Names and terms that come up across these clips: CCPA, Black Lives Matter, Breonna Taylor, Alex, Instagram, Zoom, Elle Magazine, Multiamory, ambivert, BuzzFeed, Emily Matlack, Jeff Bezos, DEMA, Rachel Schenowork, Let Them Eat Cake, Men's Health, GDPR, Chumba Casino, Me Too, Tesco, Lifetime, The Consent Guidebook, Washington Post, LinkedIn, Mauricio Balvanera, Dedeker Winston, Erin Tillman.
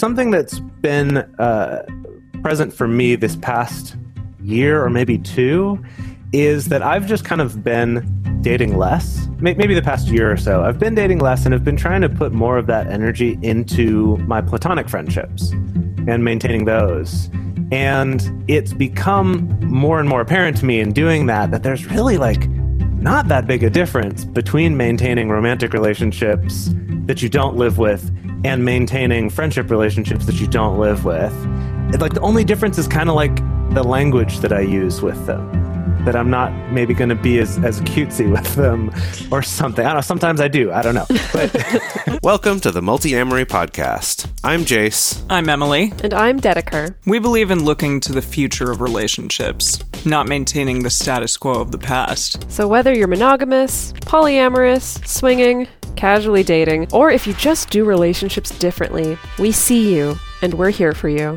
Something that's been present for me this past year or maybe two is that I've just kind of been dating less. Maybe the past year or so. I've been dating less and have been trying to put more of that energy into my platonic friendships and maintaining those. And it's become more and more apparent to me in doing that there's really not that big a difference between maintaining romantic relationships that you don't live with and maintaining friendship relationships that you don't live with. The only difference is kind of the language that I use with them. That I'm not maybe going to be as cutesy with them or something. I don't know. Sometimes I do. I don't know. But welcome to the Multiamory podcast. I'm Jace. I'm Emily. And I'm Dedeker. We believe in looking to the future of relationships, not maintaining the status quo of the past. So whether you're monogamous, polyamorous, swinging, casually dating, or if you just do relationships differently, we see you and we're here for you.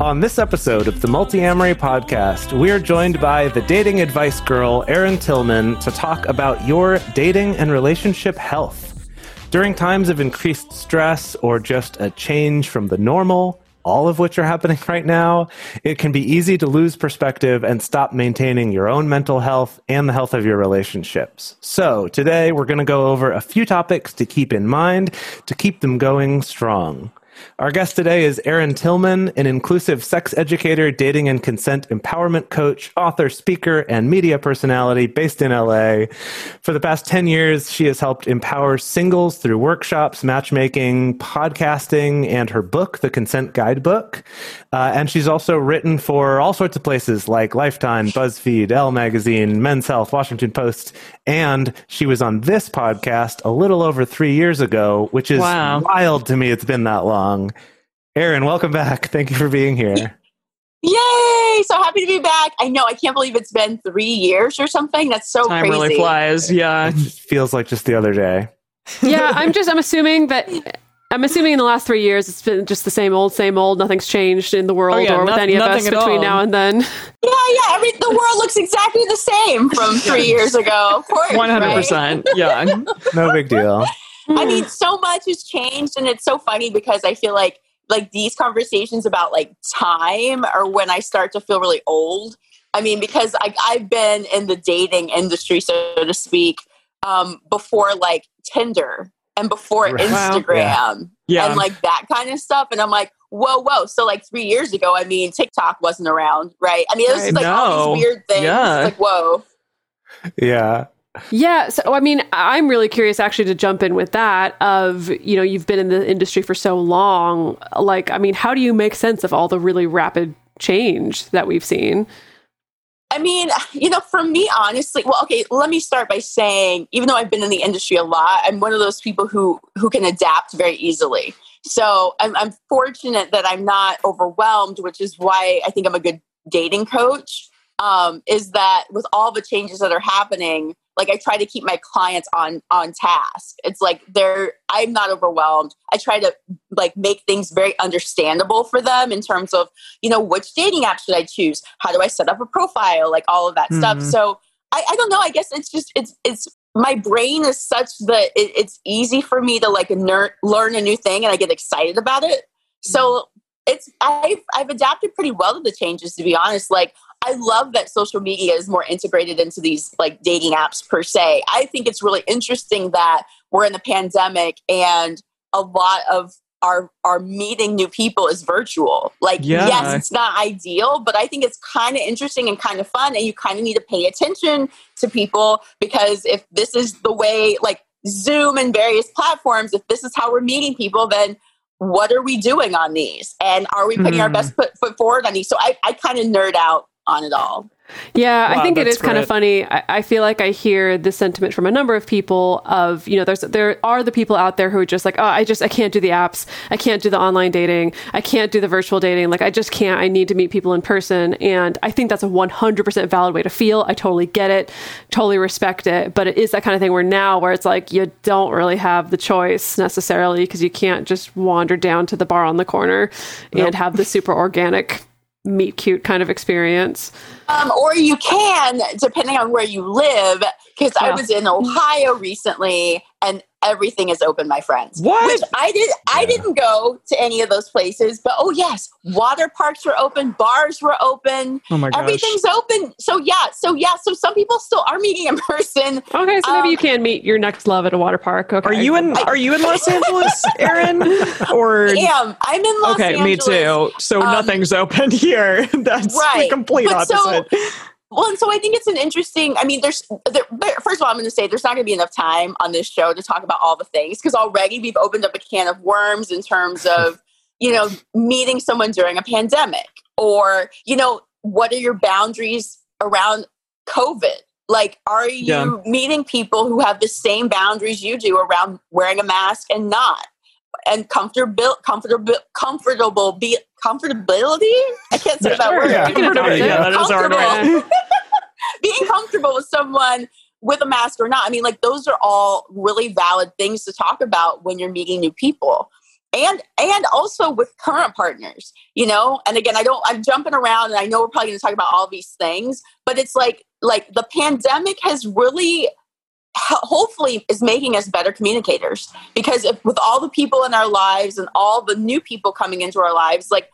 On this episode of the Multiamory podcast, we are joined by the dating advice girl, Erin Tillman, to talk about your dating and relationship health. During times of increased stress or just a change from the normal, all of which are happening right now, it can be easy to lose perspective and stop maintaining your own mental health and the health of your relationships. So today we're going to go over a few topics to keep in mind to keep them going strong. Our guest today is Erin Tillman, an inclusive sex educator, dating and consent empowerment coach, author, speaker, and media personality based in LA. For the past 10 years, she has helped empower singles through workshops, matchmaking, podcasting, and her book, The Consent Guidebook. And she's also written for all sorts of places like Lifetime, BuzzFeed, Elle Magazine, Men's Health, Washington Post, and she was on this podcast a little over 3 years ago, which is wild to me. It's been that long. Erin, welcome back. Thank you for being here. Yay! So happy to be back. I know. I can't believe it's been 3 years or something. That's so crazy. Time really flies. Yeah. It feels like just the other day. Yeah. I'm assuming in the last 3 years, it's been just the same old. Nothing's changed in the world or with any of us between now and then. Yeah. The world looks exactly the same from 3 years ago. Of course, 100%. Right? Yeah. No big deal. I mean, so much has changed, and it's so funny because I feel like these conversations about time are when I start to feel really old. I mean, because I've been in the dating industry, so to speak, before Tinder and before Instagram and that kind of stuff. And I'm like, whoa. So 3 years ago, I mean, TikTok wasn't around, right? I mean, it was just all these weird things. Yeah. It's whoa. Yeah. Yeah. So, I mean, I'm really curious actually to jump in with that of, you've been in the industry for so long. How do you make sense of all the really rapid change that we've seen? I mean, for me, honestly, let me start by saying, even though I've been in the industry a lot, I'm one of those people who can adapt very easily. So I'm fortunate that I'm not overwhelmed, which is why I think I'm a good dating coach, is that with all the changes that are happening, I try to keep my clients on task. It's I'm not overwhelmed. I try to make things very understandable for them in terms of, which dating app should I choose? How do I set up a profile? All of that stuff. So I don't know. I guess it's just, it's my brain is such that it's easy for me to learn a new thing and I get excited about it. So I've adapted pretty well to the changes, to be honest. I love that social media is more integrated into these dating apps per se. I think it's really interesting that we're in the pandemic and a lot of our meeting new people is virtual. Yes, it's not ideal, but I think it's kind of interesting and kind of fun. And you kind of need to pay attention to people because if this is the way Zoom and various platforms, if this is how we're meeting people, then what are we doing on these? And are we putting our best foot forward on these? So I kind of nerd out on at all. Yeah, wow, I think it is kind of funny. I feel like I hear this sentiment from a number of people of, you know, there are the people out there who are just like, oh, I can't do the apps. I can't do the online dating. I can't do the virtual dating. Like, I just can't. I need to meet people in person. And I think that's a 100% valid way to feel. I totally get it. Totally respect it. But it is that kind of thing where now where it's like, you don't really have the choice necessarily because you can't just wander down to the bar on the corner and have the super organic meet cute kind of experience. Or you can, depending on where you live, because I was in Ohio recently and everything is open, my friends. What? Which I didn't go to any of those places, but oh yes, water parks were open, bars were open. Oh my gosh. Everything's open. So some people still are meeting in person. Okay, so maybe you can meet your next love at a water park. Okay. Are you in Los Angeles, Erin? I'm in Los Angeles. Okay, me too. So nothing's open here. That's right. The complete opposite. So I think it's an interesting, I mean, first of all, I'm going to say there's not going to be enough time on this show to talk about all the things, because already we've opened up a can of worms in terms of, you know, meeting someone during a pandemic, or, you know, what are your boundaries around COVID? Like, are you meeting people who have the same boundaries you do around wearing a mask and not? And comfortability. I can't say that word. Yeah. Comfortability. Yeah, that is our word. Being comfortable with someone with a mask or not. I mean, like, those are all really valid things to talk about when you're meeting new people, and also with current partners. You know, and again, I'm jumping around, and I know we're probably going to talk about all these things, but it's like the pandemic has really, hopefully, is making us better communicators, because with all the people in our lives and all the new people coming into our lives, like,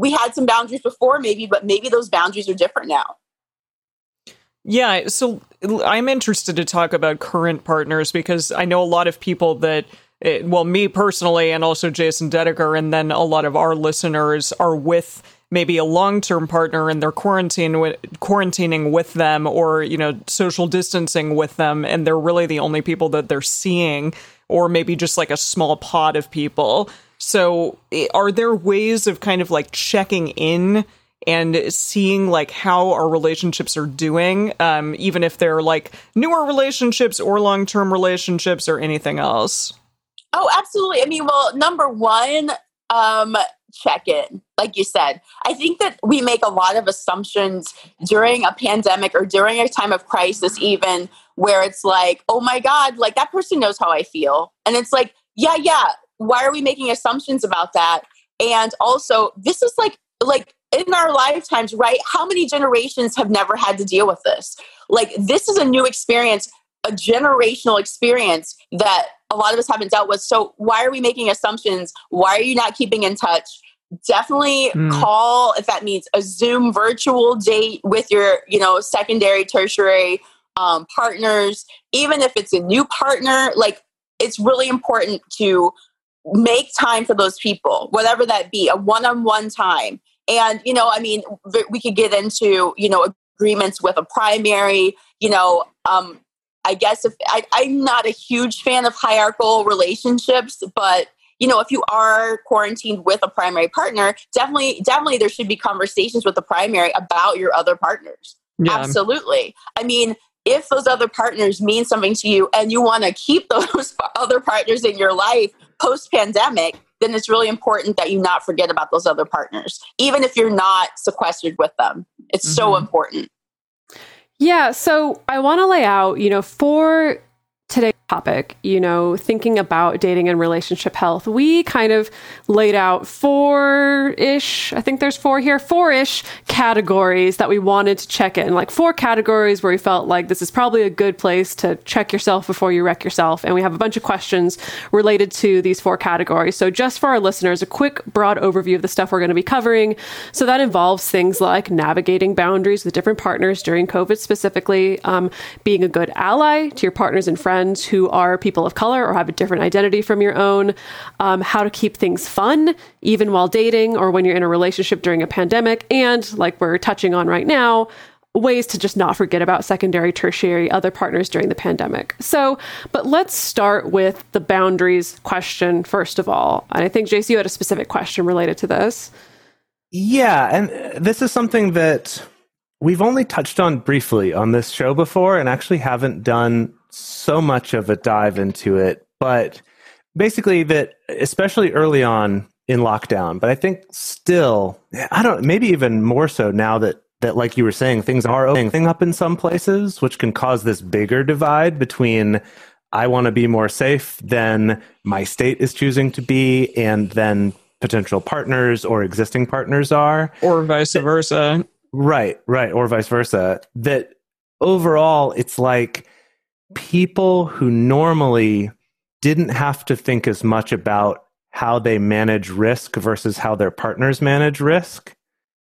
we had some boundaries before maybe, but maybe those boundaries are different now. Yeah. So I'm interested to talk about current partners, because I know a lot of people that, well, me personally, and also Jason Dedeker, and then a lot of our listeners are with maybe a long-term partner, and they're quarantining with them, or, you know, social distancing with them, and they're really the only people that they're seeing, or maybe just like a small pod of people. So are there ways of kind of like checking in and seeing like how our relationships are doing, even if they're like newer relationships or long-term relationships or anything else? Oh, absolutely. I mean, well, number one, check in, like you said. I think that we make a lot of assumptions during a pandemic or during a time of crisis, even, where it's like, oh my God, like, that person knows how I feel. And it's like, yeah. Why are we making assumptions about that? And also, this is like in our lifetimes, right? How many generations have never had to deal with this? Like, this is a new experience, a generational experience that a lot of us haven't dealt with. So why are we making assumptions? Why are you not keeping in touch? Definitely call, if that means a Zoom virtual date with your, you know, secondary, tertiary partners, even if it's a new partner. Like, it's really important to make time for those people, whatever that be, a one-on-one time. And, you know, I mean, we could get into, you know, agreements with a primary, you know, I guess if I'm not a huge fan of hierarchical relationships, but, you know, if you are quarantined with a primary partner, definitely there should be conversations with the primary about your other partners. Yeah. Absolutely. I mean, if those other partners mean something to you and you want to keep those other partners in your life post-pandemic, then it's really important that you not forget about those other partners, even if you're not sequestered with them. It's so important. Yeah. So I want to lay out, you know, for today's topic, you know, thinking about dating and relationship health, we kind of laid out four-ish categories that we wanted to check in, like four categories where we felt like this is probably a good place to check yourself before you wreck yourself. And we have a bunch of questions related to these four categories. So just for our listeners, a quick broad overview of the stuff we're going to be covering. So that involves things like navigating boundaries with different partners during COVID specifically, being a good ally to your partners and friends who are people of color or have a different identity from your own, how to keep things fun, even while dating or when you're in a relationship during a pandemic, and, like we're touching on right now, ways to just not forget about secondary, tertiary, other partners during the pandemic. So, but let's start with the boundaries question, first of all. And I think, JC, you had a specific question related to this. Yeah, and this is something that We've only touched on briefly on this show before and actually haven't done so much of a dive into it, but basically that, especially early on in lockdown, but I think still, maybe even more so now that like you were saying, things are opening up in some places, which can cause this bigger divide between I want to be more safe than my state is choosing to be, and then potential partners or existing partners are. Or vice versa. Right. Or vice versa. That overall, it's like people who normally didn't have to think as much about how they manage risk versus how their partners manage risk,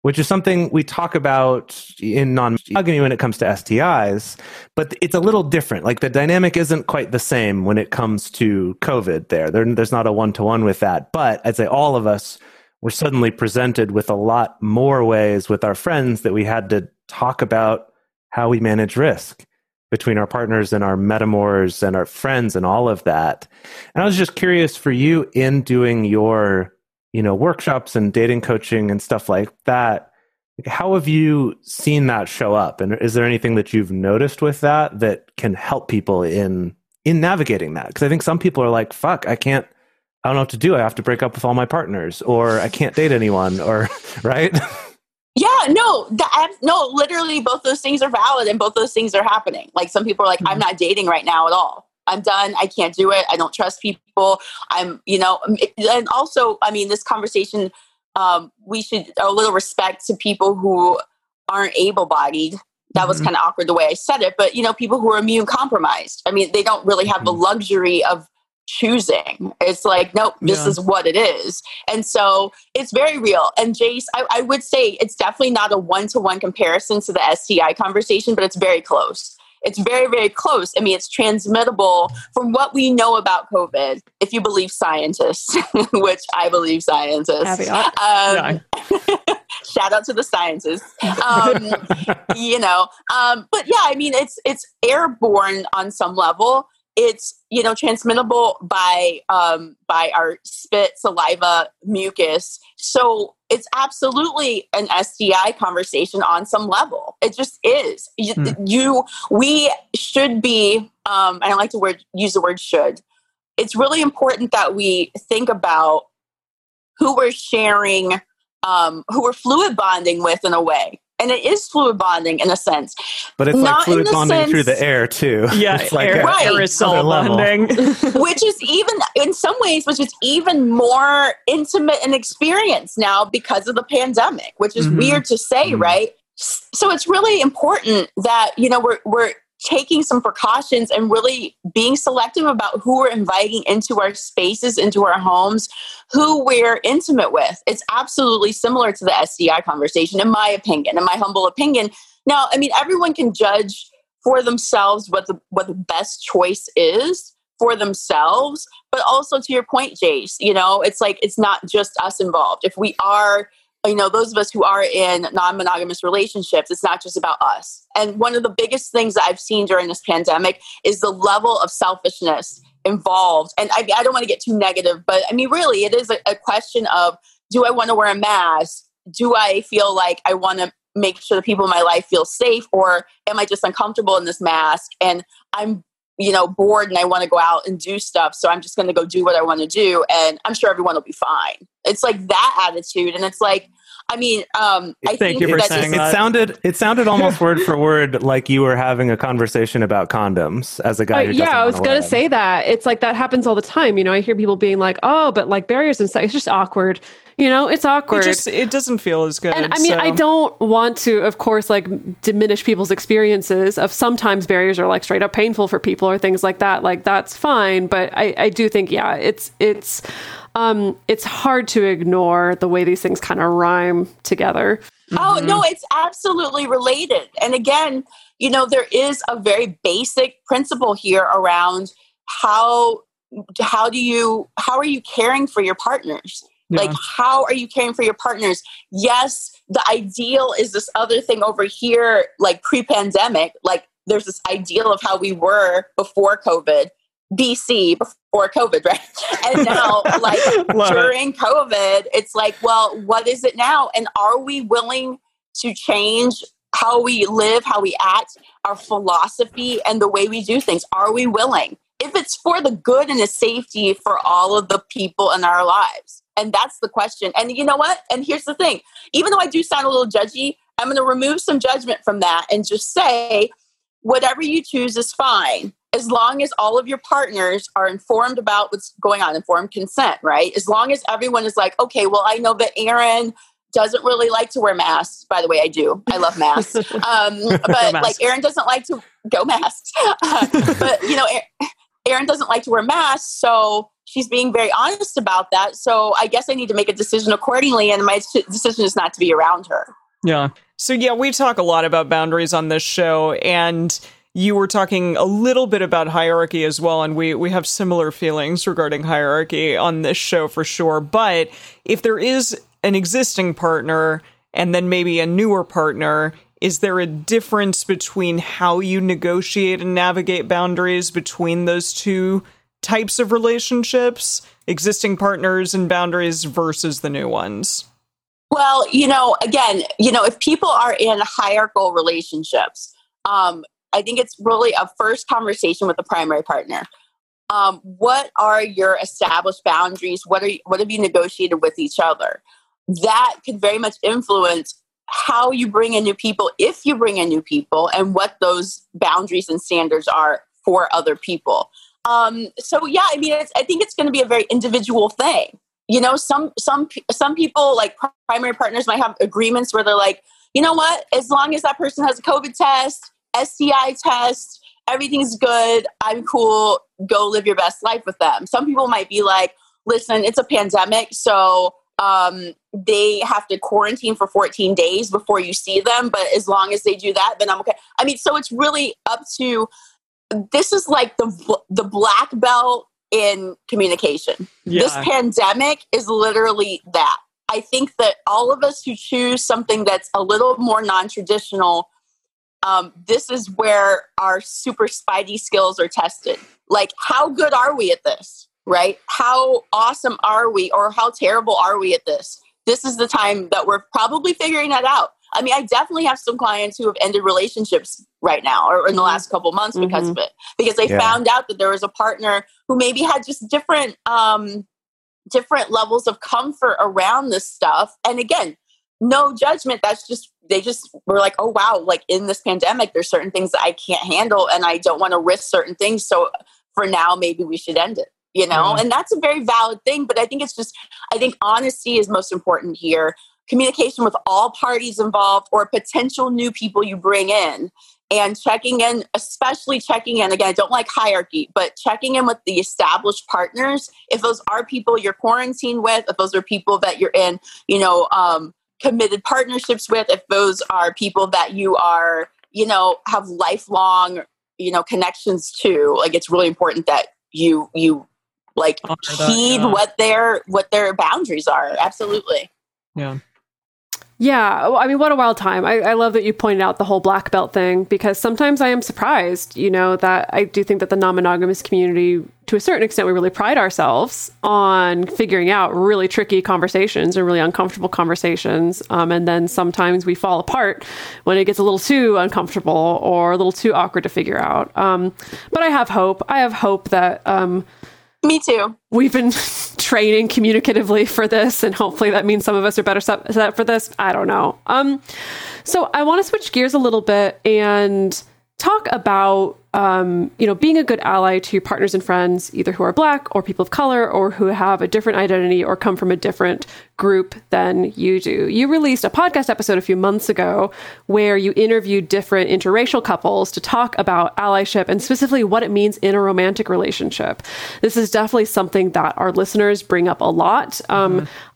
which is something we talk about in non-monogamy when it comes to STIs, but it's a little different. Like the dynamic isn't quite the same when it comes to COVID there. There's not a one-to-one with that, but I'd say all of us were suddenly presented with a lot more ways with our friends that we had to talk about how we manage risk between our partners and our metamors and our friends and all of that. And I was just curious for you in doing your, workshops and dating coaching and stuff like that, how have you seen that show up? And is there anything that you've noticed with that can help people in navigating that? Because I think some people are like, fuck, I don't know what to do. I have to break up with all my partners, or I can't date anyone, or right? Yeah, no, literally both those things are valid and both those things are happening. Like some people are like, I'm not dating right now at all. I'm done. I can't do it. I don't trust people. And also, this conversation, we should a little respect to people who aren't able-bodied. That was kind of awkward the way I said it, but people who are immune compromised. They don't really have the luxury of choosing. It's like, nope, this is what it is. And so it's very real. And Jace, I would say it's definitely not a one-to-one comparison to the STI conversation, but it's very close. It's very, very close. It's transmittable from what we know about COVID, if you believe scientists, which I believe scientists. Shout out to the scientists. But yeah, it's airborne on some level. It's, transmittable by our spit, saliva, mucus. So it's absolutely an STI conversation on some level. It just is. We should be, I don't like to use the word should. It's really important that we think about who we're sharing, who we're fluid bonding with in a way. And it is fluid bonding in a sense. But it's not like fluid bonding through the air too. Yeah, it's like aerosol bonding. Which is even more intimate an experience now because of the pandemic, which is weird to say, right? So it's really important that, we're taking some precautions and really being selective about who we're inviting into our spaces, into our homes, who we're intimate with. It's absolutely similar to the STI conversation, in my opinion, in my humble opinion. Now, everyone can judge for themselves what the best choice is for themselves, but also to your point, Jace, it's like, it's not just us involved. If we are those of us who are in non-monogamous relationships, it's not just about us. And one of the biggest things that I've seen during this pandemic is the level of selfishness involved. And I don't want to get too negative, but really, it is a question of, do I want to wear a mask? Do I feel like I want to make sure the people in my life feel safe? Or am I just uncomfortable in this mask? And I'm bored and I want to go out and do stuff. So I'm just going to go do what I want to do. And I'm sure everyone will be fine. It's like that attitude. And it's like, I think that's just... It sounded almost word for word like you were having a conversation about condoms as a guy. I was going to say that. It's like that happens all the time. I hear people being like, oh, but like barriers and stuff. It's just awkward. It's awkward. It doesn't feel as good. And so. I don't want to, of course, like diminish people's experiences of sometimes barriers are like straight up painful for people or things like that. Like that's fine. But I do think, it's hard to ignore the way these things kind of rhyme together. Oh, no, it's absolutely related. And again, there is a very basic principle here around how are you caring for your partners? Yeah. Like, how are you caring for your partners? Yes, the ideal is this other thing over here, like pre-pandemic, like there's this ideal of how we were before COVID, BC, before COVID, right? And now, like during COVID, it's like, well, what is it now? And are we willing to change how we live, how we act, our philosophy, and the way we do things. Are we willing? If it's for the good and the safety for all of the people in our lives. And that's the question. And you know what? And here's the thing. Even though I do sound a little judgy, I'm going to remove some judgment from that and just say, whatever you choose is fine. As long as all of your partners are informed about what's going on, informed consent, right? As long as everyone is like, okay, well, I know that Erin doesn't really like to wear masks. By the way, I do. I love masks. But like Erin doesn't like to go masks. But you know, Erin doesn't like to wear masks. So she's being very honest about that. So I guess I need to make a decision accordingly. And my decision is not to be around her. Yeah. So yeah, we talk a lot about boundaries on this show, and you were talking a little bit about hierarchy as well, and we have similar feelings regarding hierarchy on this show for sure. But if there is an existing partner and then maybe a newer partner, is there a difference between how you negotiate and navigate boundaries between those two types of relationships, existing partners and boundaries versus the new ones? Well, you know, again, you know, if people are in hierarchical relationships, I think it's really a first conversation with the primary partner. What are your established boundaries? What have you negotiated with each other? That could very much influence how you bring in new people, if you bring in new people, and what those boundaries and standards are for other people. So yeah, I mean, I think it's going to be a very individual thing. You know, some people, like primary partners, might have agreements where they're like, you know what, as long as that person has a COVID test, STI test, everything's good, I'm cool, go live your best life with them. Some people might be like, listen, it's a pandemic, so they have to quarantine for 14 days before you see them. But as long as they do that, then I'm okay. I mean, so it's really up to, this is like the black belt in communication. Yeah. This pandemic is literally that. I think that all of us who choose something that's a little more non-traditional, this is where our super spidey skills are tested. Like, how good are we at this, right? How awesome are we, or how terrible are we at this? This is the time that we're probably figuring that out. I mean, I definitely have some clients who have ended relationships right now, or in the last couple months, because of it, because they found out that there was a partner who maybe had just different, different levels of comfort around this stuff. And again, no judgment. That's just, they just were like, oh wow, like in this pandemic, there's certain things that I can't handle and I don't want to risk certain things. So for now, maybe we should end it, you know? And that's a very valid thing, but I think it's just, I think honesty is most important here. Communication with all parties involved or potential new people you bring in, and checking in, especially checking in. Again, I don't like hierarchy, but checking in with the established partners. If those are people you're quarantined with, if those are people that you're in, you know, committed partnerships with, if those are people that you are, you know, have lifelong, you know, connections to, like, it's really important that you like heed what their boundaries are. Absolutely. Yeah. Yeah. I mean, what a wild time. I love that you pointed out the whole black belt thing, because sometimes I am surprised, you know, that I do think that the non-monogamous community, to a certain extent, we really pride ourselves on figuring out really tricky conversations and really uncomfortable conversations. And then sometimes we fall apart when it gets a little too uncomfortable or a little too awkward to figure out. But I have hope. that, me too. We've been training communicatively for this, and hopefully that means some of us are better set for this. I don't know. So I want to switch gears a little bit and talk about, you know, being a good ally to your partners and friends, either who are Black or people of color or who have a different identity or come from a different group than you do. You released a podcast episode a few months ago where you interviewed different interracial couples to talk about allyship and specifically what it means in a romantic relationship. This is definitely something that our listeners bring up a lot.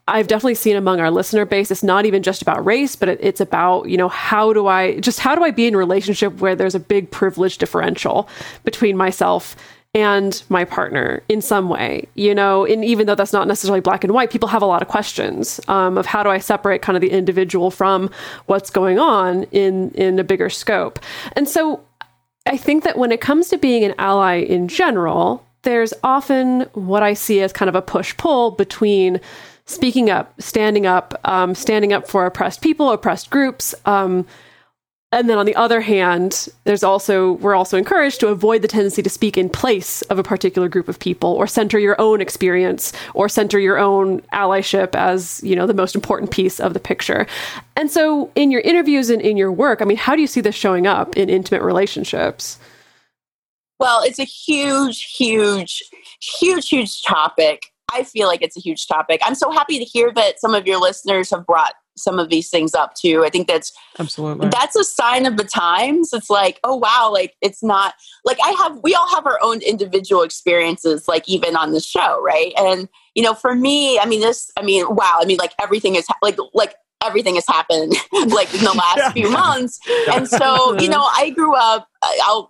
I've definitely seen among our listener base, it's not even just about race, but it's about, you know, how do I be in a relationship where there's a big privilege differential between myself and my partner in some way, you know, and even though that's not necessarily black and white, people have a lot of questions of how do I separate kind of the individual from what's going on in a bigger scope. And so I think that when it comes to being an ally in general, there's often what I see as kind of a push-pull between speaking up, standing up for oppressed people, oppressed groups, And then on the other hand, we're also encouraged to avoid the tendency to speak in place of a particular group of people, or center your own experience, or center your own allyship as, you know, the most important piece of the picture. And so in your interviews and in your work, I mean, how do you see this showing up in intimate relationships? Well, it's a huge topic. I feel like it's a huge topic. I'm so happy to hear that some of your listeners have brought some of these things up too. I think that's a sign of the times. It's like, oh wow, like it's not like we all have our own individual experiences, like even on the show, right? And you know, for me, everything has happened like in the last few months. And so, you know, I grew up,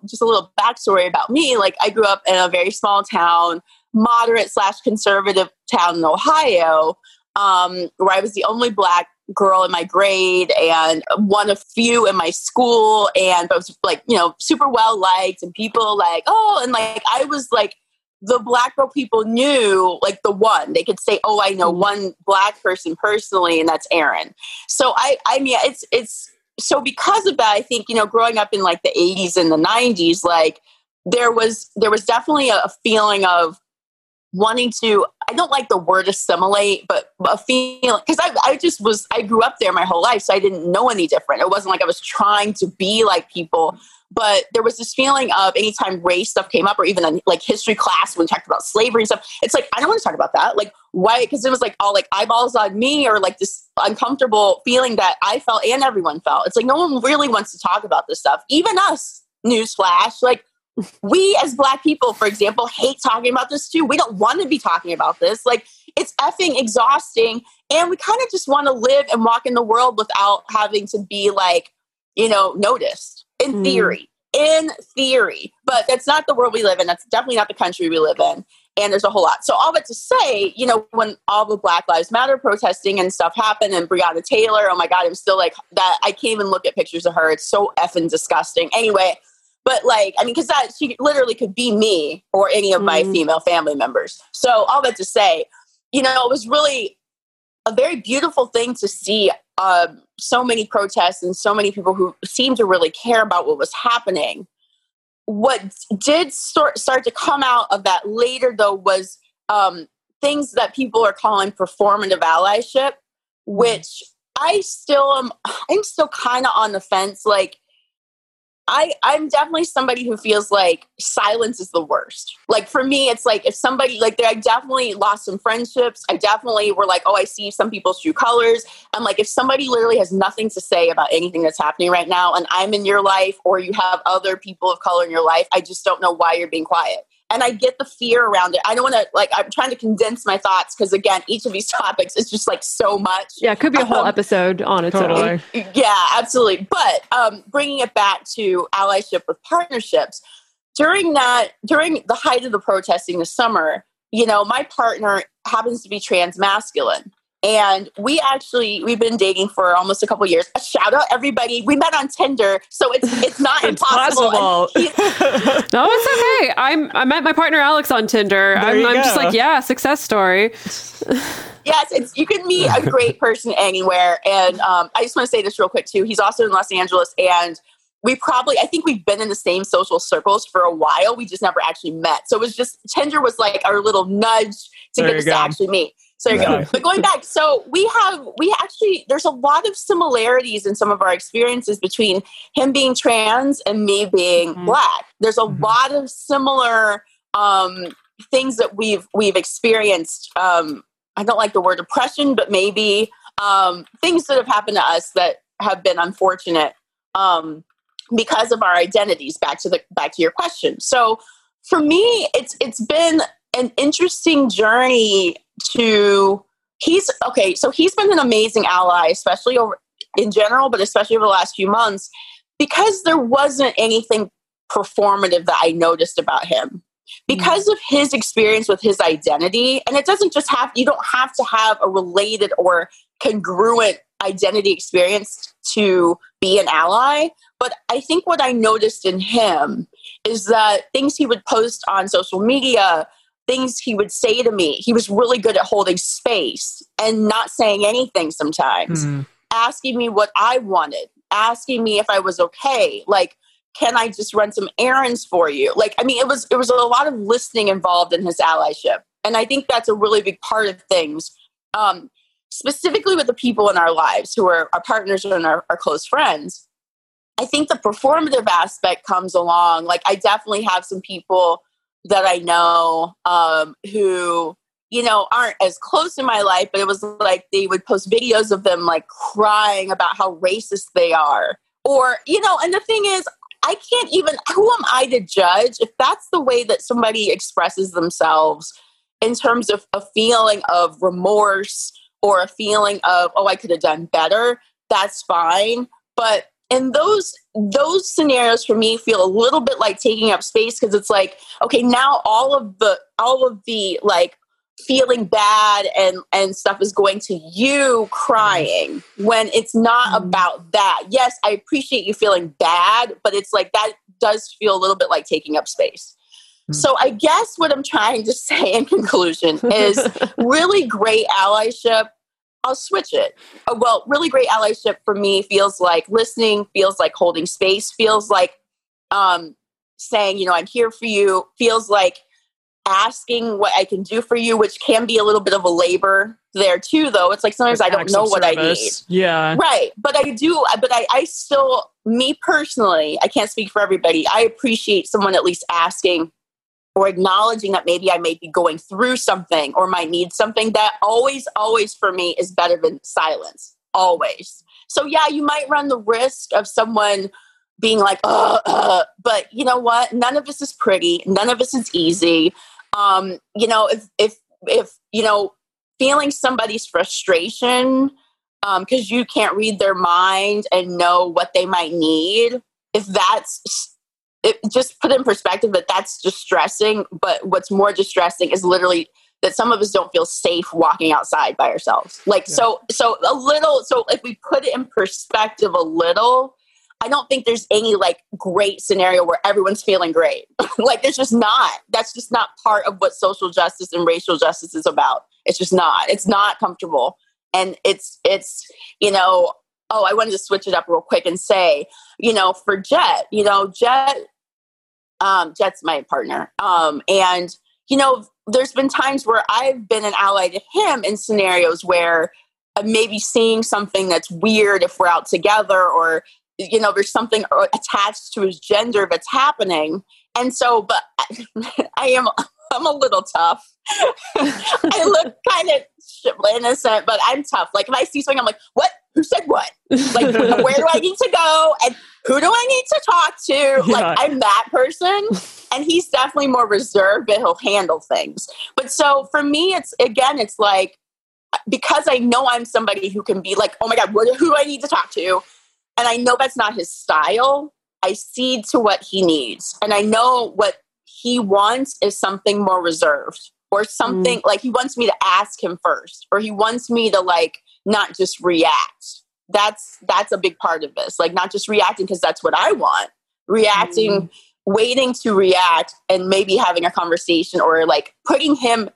just a little backstory about me. Like I grew up in a very small town, moderate/conservative town in Ohio, where I was the only Black girl in my grade and one of few in my school. And I was like, you know, super well liked, and people like, oh, and like, I was like, the Black girl people knew, like the one. They could say, oh, I know one Black person personally, and that's Erin. So I mean, it's so because of that, I think, you know, growing up in like the 80s and the 90s, like there was definitely a feeling of wanting to, I don't like the word assimilate, but a feeling, because I grew up there my whole life, so I didn't know any different. It wasn't like I was trying to be like people, but there was this feeling of anytime race stuff came up, or even in like history class when we talked about slavery and stuff, it's like, I don't want to talk about that. Like, why? Because it was like all like eyeballs on me, or like this uncomfortable feeling that I felt and everyone felt. It's like, no one really wants to talk about this stuff. Even us, newsflash, like, we as Black people, for example, hate talking about this too. We don't want to be talking about this. Like, it's effing exhausting. And we kind of just want to live and walk in the world without having to be like, you know, noticed in theory, but that's not the world we live in. That's definitely not the country we live in. And there's a whole lot. So all that to say, you know, when all the Black Lives Matter protesting and stuff happened, and Breonna Taylor, oh my God, I'm still like that. I can't even look at pictures of her. It's so effing disgusting. Anyway, but like, I mean, because that she literally could be me or any of my female family members. So all that to say, you know, it was really a very beautiful thing to see so many protests and so many people who seemed to really care about what was happening. What did start to come out of that later, though, was things that people are calling performative allyship, which I'm still kind of on the fence. Like, I'm definitely somebody who feels like silence is the worst. Like for me, it's like if somebody like there, I definitely lost some friendships. I definitely were like, oh, I see some people's true colors. I'm like, if somebody literally has nothing to say about anything that's happening right now, and I'm in your life, or you have other people of color in your life, I just don't know why you're being quiet. And I get the fear around it. I don't want to, like, I'm trying to condense my thoughts because, again, each of these topics is just, like, so much. Yeah, it could be a whole episode on its own. Totally. Yeah, absolutely. But bringing it back to allyship with partnerships, during the height of the protesting this summer, you know, my partner happens to be trans masculine. And we've been dating for almost a couple of years. A shout out, everybody. We met on Tinder, so it's not impossible. No, it's okay. I met my partner Alex on Tinder. I'm just like, yeah, success story. Yes, you can meet a great person anywhere. And I just want to say this real quick too. He's also in Los Angeles, and I think we've been in the same social circles for a while. We just never actually met. So it was just Tinder was like our little nudge to get us to actually meet. So there you go. But going back, so we actually, there's a lot of similarities in some of our experiences between him being trans and me being Black. There's a lot of similar things that we've experienced. I don't like the word oppression, but maybe things that have happened to us that have been unfortunate because of our identities. Back to your question. So for me, it's been an interesting journey. He's been an amazing ally, especially in general, but especially over the last few months, because there wasn't anything performative that I noticed about him because of his experience with his identity. And it doesn't just have, you don't have to have a related or congruent identity experience to be an ally. But I think what I noticed in him is that things he would post on social media, things he would say to me. He was really good at holding space and not saying anything sometimes, asking me what I wanted, asking me if I was okay. Like, can I just run some errands for you? Like, I mean, it was a lot of listening involved in his allyship. And I think that's a really big part of things, specifically with the people in our lives who are our partners and our close friends. I think the performative aspect comes along. Like, I definitely have some people that I know who, you know, aren't as close in my life, but it was like they would post videos of them like crying about how racist they are. Or, you know, and the thing is, I can't even, who am I to judge if that's the way that somebody expresses themselves in terms of a feeling of remorse or a feeling of, oh, I could have done better. That's fine. But and those scenarios for me feel a little bit like taking up space, because it's like, okay, now all of the like feeling bad and stuff is going to you crying when it's not about that. Yes, I appreciate you feeling bad, but it's like that does feel a little bit like taking up space. So I guess what I'm trying to say in conclusion is really great allyship. I'll switch it. Well, really great allyship for me feels like listening, feels like holding space, feels like saying, you know, I'm here for you, feels like asking what I can do for you, which can be a little bit of a labor there too, though. It's like sometimes I don't know what I need. Yeah. Right. But I do, but I still, me personally, I can't speak for everybody. I appreciate someone at least asking or acknowledging that maybe I may be going through something or might need something. That always for me is better than silence, always. So yeah, you might run the risk of someone being like, but you know what? None of this is pretty. None of this is easy. You know, if you know, feeling somebody's frustration because you can't read their mind and know what they might need, if that's, it just put in perspective that that's distressing, but what's more distressing is literally that some of us don't feel safe walking outside by ourselves. Like, yeah. So if we put it in perspective a little, I don't think there's any like great scenario where everyone's feeling great. Like, there's just not, that's just not part of what social justice and racial justice is about. It's just not, it's not comfortable. And it's, you know, oh, I wanted to switch it up real quick and say, you know, for Jet, you know, Jet's my partner. And, you know, there's been times where I've been an ally to him in scenarios where I'm maybe seeing something that's weird if we're out together, or, you know, there's something attached to his gender that's happening. And so, but I'm a little tough. I look kind of innocent, but I'm tough. Like, if I see something, I'm like, what? Who said what? Like, where do I need to go? And who do I need to talk to? Yeah. Like, I'm that person. And he's definitely more reserved, but he'll handle things. But so for me, it's, again, it's like, because I know I'm somebody who can be like, oh my God, who do I need to talk to? And I know that's not his style. I cede to what he needs. And I know what he wants is something more reserved, or something like he wants me to ask him first, or he wants me to like, not just react. That's a big part of this. Like, not just reacting because that's what I want. Reacting, waiting to react, and maybe having a conversation, or like putting him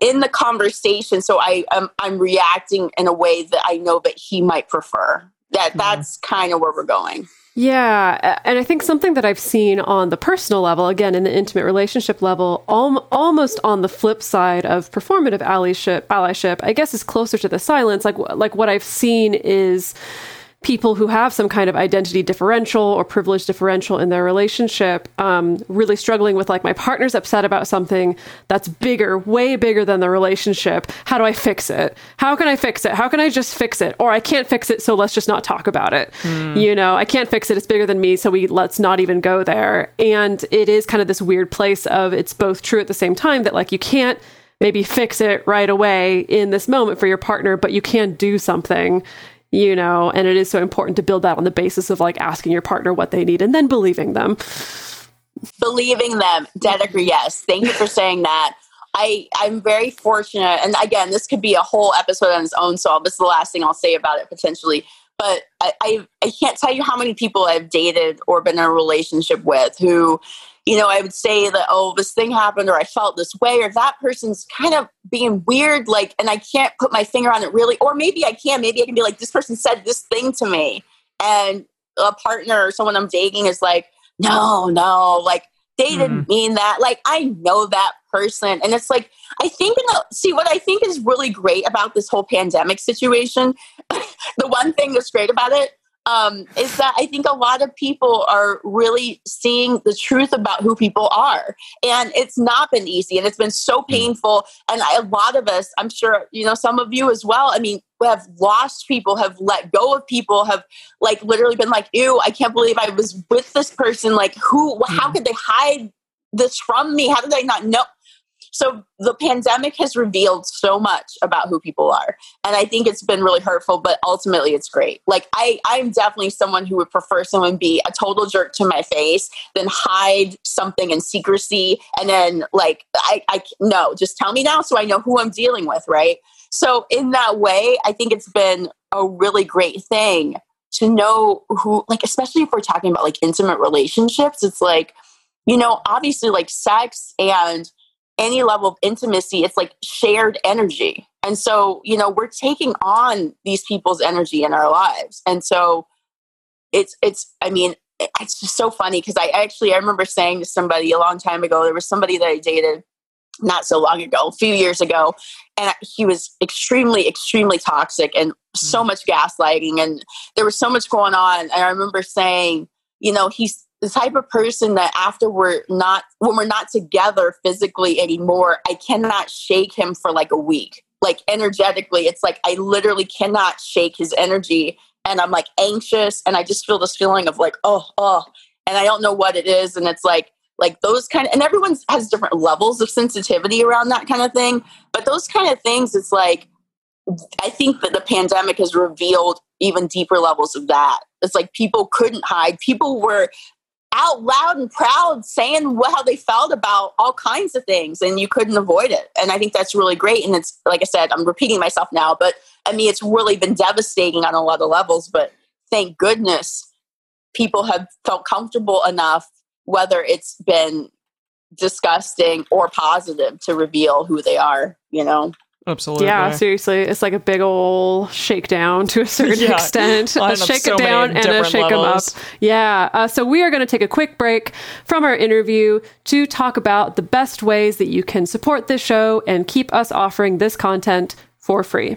in the conversation. So I'm reacting in a way that I know that he might prefer. That's kind of where we're going. Yeah. And I think something that I've seen on the personal level, again, in the intimate relationship level, almost on the flip side of performative allyship, I guess is closer to the silence. Like what I've seen is people who have some kind of identity differential or privilege differential in their relationship, really struggling with, like, my partner's upset about something that's bigger, way bigger than the relationship. How do I fix it? How can I fix it? How can I just fix it? Or I can't fix it, so let's just not talk about it. You know, I can't fix it. It's bigger than me, so let's not even go there. And it is kind of this weird place of, it's both true at the same time that, like, you can't maybe fix it right away in this moment for your partner, but you can do something. You know, and it is so important to build that on the basis of, like, asking your partner what they need and then believing them. Believing them. Dedeker, yes. Thank you for saying that. I'm very fortunate. And again, this could be a whole episode on its own, so this is the last thing I'll say about it potentially. But I can't tell you how many people I've dated or been in a relationship with who, you know, I would say that, oh, this thing happened, or I felt this way, or that person's kind of being weird, like, and I can't put my finger on it really, or maybe I can be like, this person said this thing to me, and a partner or someone I'm dating is like, no, like they didn't mean that. Like, I know that person. And it's like, I think, what I think is really great about this whole pandemic situation, the one thing that's great about it, is that I think a lot of people are really seeing the truth about who people are. And it's not been easy, and it's been so painful. And a lot of us, I'm sure, some of you as well, I mean, have lost people, have let go of people, have like literally been like, ew, I can't believe I was with this person. Like, how could they hide this from me? How did I not know? So the pandemic has revealed so much about who people are. And I think it's been really hurtful, but ultimately it's great. Like I'm definitely someone who would prefer someone be a total jerk to my face than hide something in secrecy. And then like, no, just tell me now so I know who I'm dealing with. Right. So in that way, I think it's been a really great thing to know who, like, especially if we're talking about like intimate relationships, it's like, obviously like sex and any level of intimacy, it's like shared energy. And so, we're taking on these people's energy in our lives. And so it's just so funny. Cause I remember saying to somebody a long time ago, there was somebody that I dated not so long ago, a few years ago, and he was extremely, extremely toxic and so much gaslighting. And there was so much going on. And I remember saying, he's the type of person that after when we're not together physically anymore, I cannot shake him for like a week. Like energetically, it's like I literally cannot shake his energy. And I'm like anxious. And I just feel this feeling of like, oh, and I don't know what it is. And it's like those kind of, and everyone has different levels of sensitivity around that kind of thing. But those kind of things, it's like, I think that the pandemic has revealed even deeper levels of that. It's like people couldn't hide. People were out loud and proud saying how they felt about all kinds of things, and you couldn't avoid it. And I think that's really great. And it's, like I said, I'm repeating myself now, but I mean, it's really been devastating on a lot of levels, but thank goodness people have felt comfortable enough, whether it's been disgusting or positive, to reveal who they are, Absolutely. Yeah, seriously. It's like a big old shakedown to a certain extent. A shake it down and a shake them up. Yeah. So we are going to take a quick break from our interview to talk about the best ways that you can support this show and keep us offering this content for free.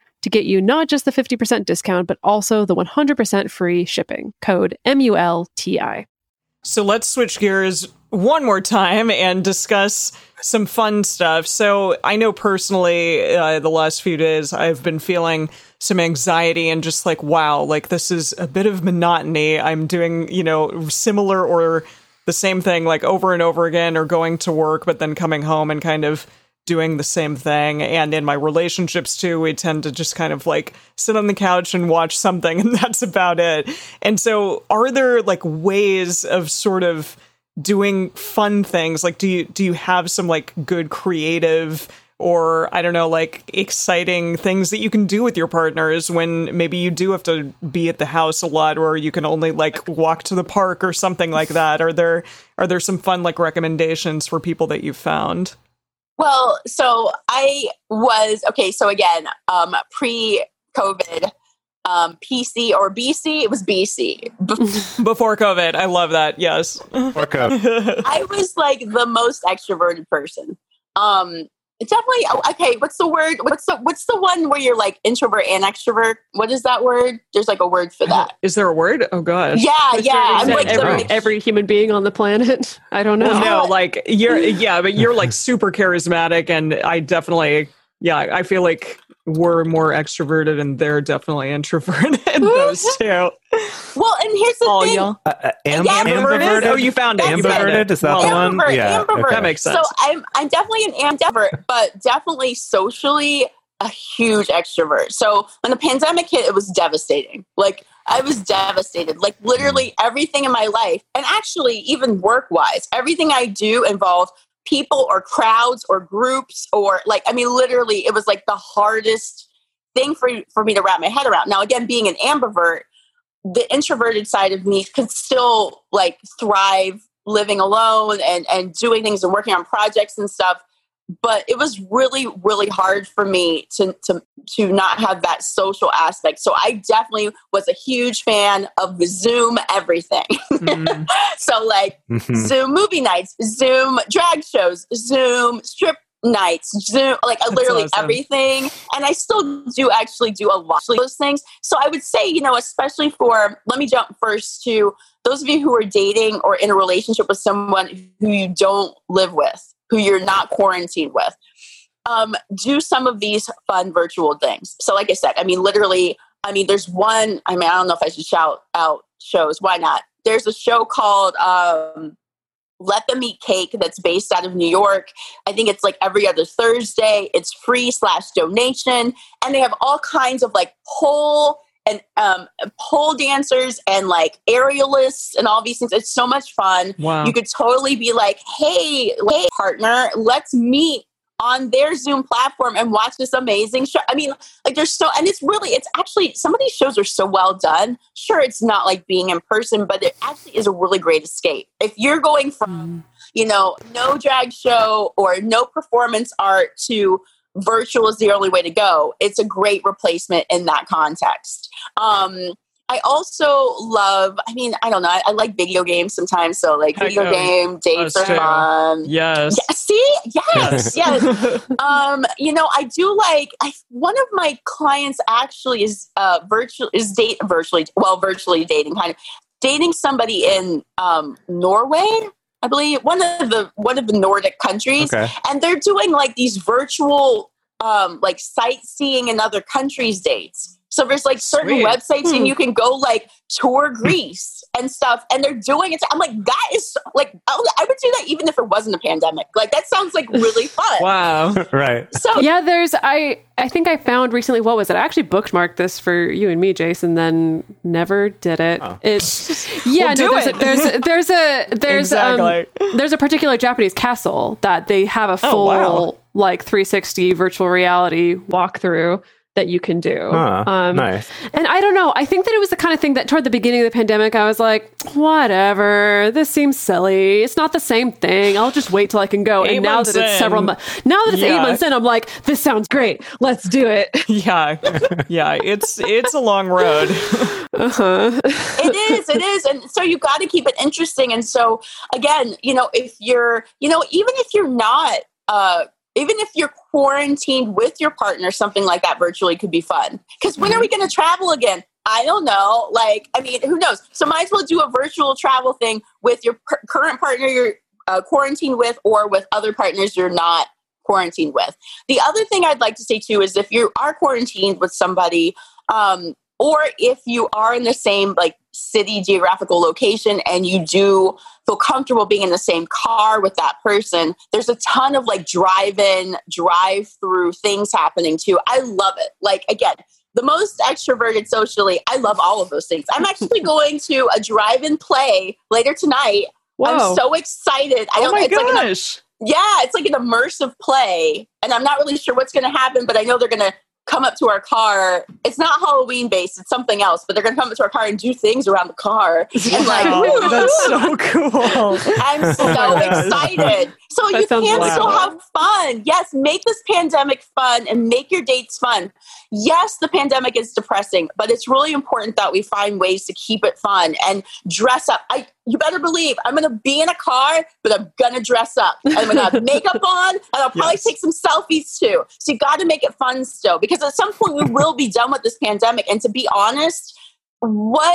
to get you not just the 50% discount, but also the 100% free shipping. Code MULTI. So let's switch gears one more time and discuss some fun stuff. So I know personally, the last few days, I've been feeling some anxiety and just like, wow, like this is a bit of monotony. I'm doing, you know, similar or the same thing like over and over again, or going to work, but then coming home and kind of doing the same thing. And in my relationships too, we tend to just kind of like sit on the couch and watch something, and that's about it. And so are there like ways of sort of doing fun things? Like, do you have some like good creative or, I don't know, like exciting things that you can do with your partners when maybe you do have to be at the house a lot, or you can only like walk to the park or something like that? Are there some fun like recommendations for people that you've found? Well, so again, pre-COVID, PC or BC, it was BC. Before COVID, I love that, yes. Before COVID. I was like the most extroverted person. Definitely, okay, what's the word? What's the one where you're like introvert and extrovert? What is that word? There's like a word for that. Is there a word? Oh, gosh. Yeah. I'm like every human being on the planet. I don't know. Well, no, like but you're like super charismatic, and I feel like we're more extroverted and they're definitely introverted, those two. Well, and here's the thing. Ambiverted? Oh, you found it. Ambiverted? Is that the one? Yeah, okay. That makes sense. So I'm definitely an ambivert, but definitely socially a huge extrovert. So when the pandemic hit, it was devastating. Like, I was devastated. Like, literally everything in my life, and actually even work-wise, everything I do involved people or crowds or groups or like, I mean, literally it was like the hardest thing for me to wrap my head around. Now, again, being an ambivert, the introverted side of me could still like thrive living alone and doing things and working on projects and stuff. But it was really, really hard for me to not have that social aspect. So I definitely was a huge fan of the Zoom everything. Mm. So like Zoom movie nights, Zoom drag shows, Zoom strip nights, Zoom, like literally awesome. Everything. And I still do actually do a lot of those things. So I would say, you know, especially for, let me jump first to those of you who are dating or in a relationship with someone who you don't live with, who you're not quarantined with, do some of these fun virtual things. So like I said, I mean, literally, I mean, there's one, I mean, I don't know if I should shout out shows. Why not? There's a show called Let Them Eat Cake that's based out of New York. I think it's like every other Thursday. It's free/donation. And they have all kinds of like pole dancers and like aerialists and all these things. It's so much fun. Wow. You could totally be like, hey, partner, let's meet on their Zoom platform and watch this amazing show. I mean, like there's so, and it's actually, some of these shows are so well done. Sure, it's not like being in person, but it actually is a really great escape. If you're going from, you know, no drag show or no performance art to virtual is the only way to go, it's a great replacement in that context. I also love, I mean, I don't know, I like video games sometimes. So like video game dates are fun. Yes. Yeah, see? Yes. You know, I do like, one of my clients actually is virtually dating, kind of dating somebody in Norway, I believe, one of the Nordic countries. Okay. And they're doing like these virtual like sightseeing in other countries dates. So there's like certain websites and you can go like tour Greece and stuff, and they're doing it. I'm like, that is like, I would do that even if it wasn't a pandemic. Like that sounds like really fun. Wow. Right. So yeah, there's, I think I found recently, what was it? I actually bookmarked this for you and me, Jason, then never did it. Oh. It's there's a particular Japanese castle that they have a full like 360 virtual reality walkthrough that you can do. Nice. And I don't know, I think that it was the kind of thing that toward the beginning of the pandemic, I was like, whatever, this seems silly. It's not the same thing. I'll just wait till I can go. And now that it's several months, now that it's 8 months in, I'm like, this sounds great. Let's do it. Yeah. Yeah. It's a long road. It is. And so you've got to keep it interesting. And so again, you know, if you're, you know, even if you're not, even if you're quarantined with your partner, something like that virtually could be fun. Because when are we going to travel again? I don't know. Like, I mean, who knows? So might as well do a virtual travel thing with your current partner you're quarantined with, or with other partners you're not quarantined with. The other thing I'd like to say too is if you are quarantined with somebody, or if you are in the same like city geographical location and you do feel comfortable being in the same car with that person, there's a ton of like drive-in, drive-through things happening too. I love it. Like, again, the most extroverted socially, I love all of those things. I'm actually going to a drive-in play later tonight. Whoa. I'm so excited. It's like an immersive play, and I'm not really sure what's going to happen, but I know they're going to come up to our car. It's not Halloween based, it's something else, but they're going to come up to our car and do things around the car. And like, wow, that's so cool. I'm so excited. So that you can still have fun. Yes, make this pandemic fun and make your dates fun. Yes, the pandemic is depressing, but it's really important that we find ways to keep it fun and dress up. You better believe I'm going to be in a car, but I'm going to dress up. I'm going to have makeup on, and I'll probably take some selfies too. So you got to make it fun still, because at some point we will be done with this pandemic. And to be honest, why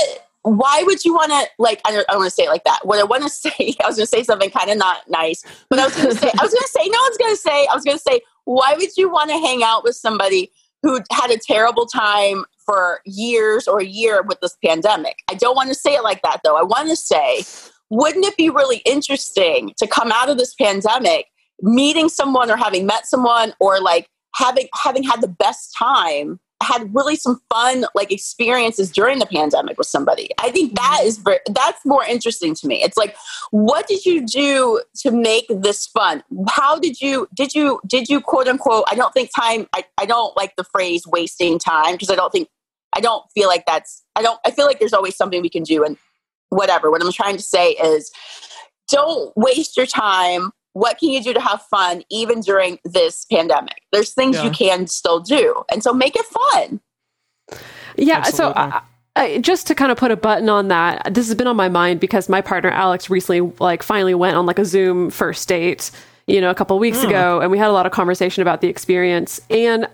would you want to, like, I don't want to say it like that. What I want to say, I was going to say something kind of not nice, but I was going to say, why would you want to hang out with somebody who had a terrible time for years or a year with this pandemic? I don't want to say it like that, though. I want to say, wouldn't it be really interesting to come out of this pandemic meeting someone or having met someone, or like having had the best time, had really some fun like experiences during the pandemic with somebody? I think that is that's more interesting to me. It's like, what did you do to make this fun? How did you quote unquote, I don't like the phrase wasting time, because I feel like there's always something we can do, and whatever. What I'm trying to say is, don't waste your time. What can you do to have fun even during this pandemic? There's things you can still do. And so make it fun. Yeah. Absolutely. So just to kind of put a button on that, this has been on my mind because my partner, Alex, recently like finally went on like a Zoom first date, you know, a couple of weeks ago. And we had a lot of conversation about the experience. And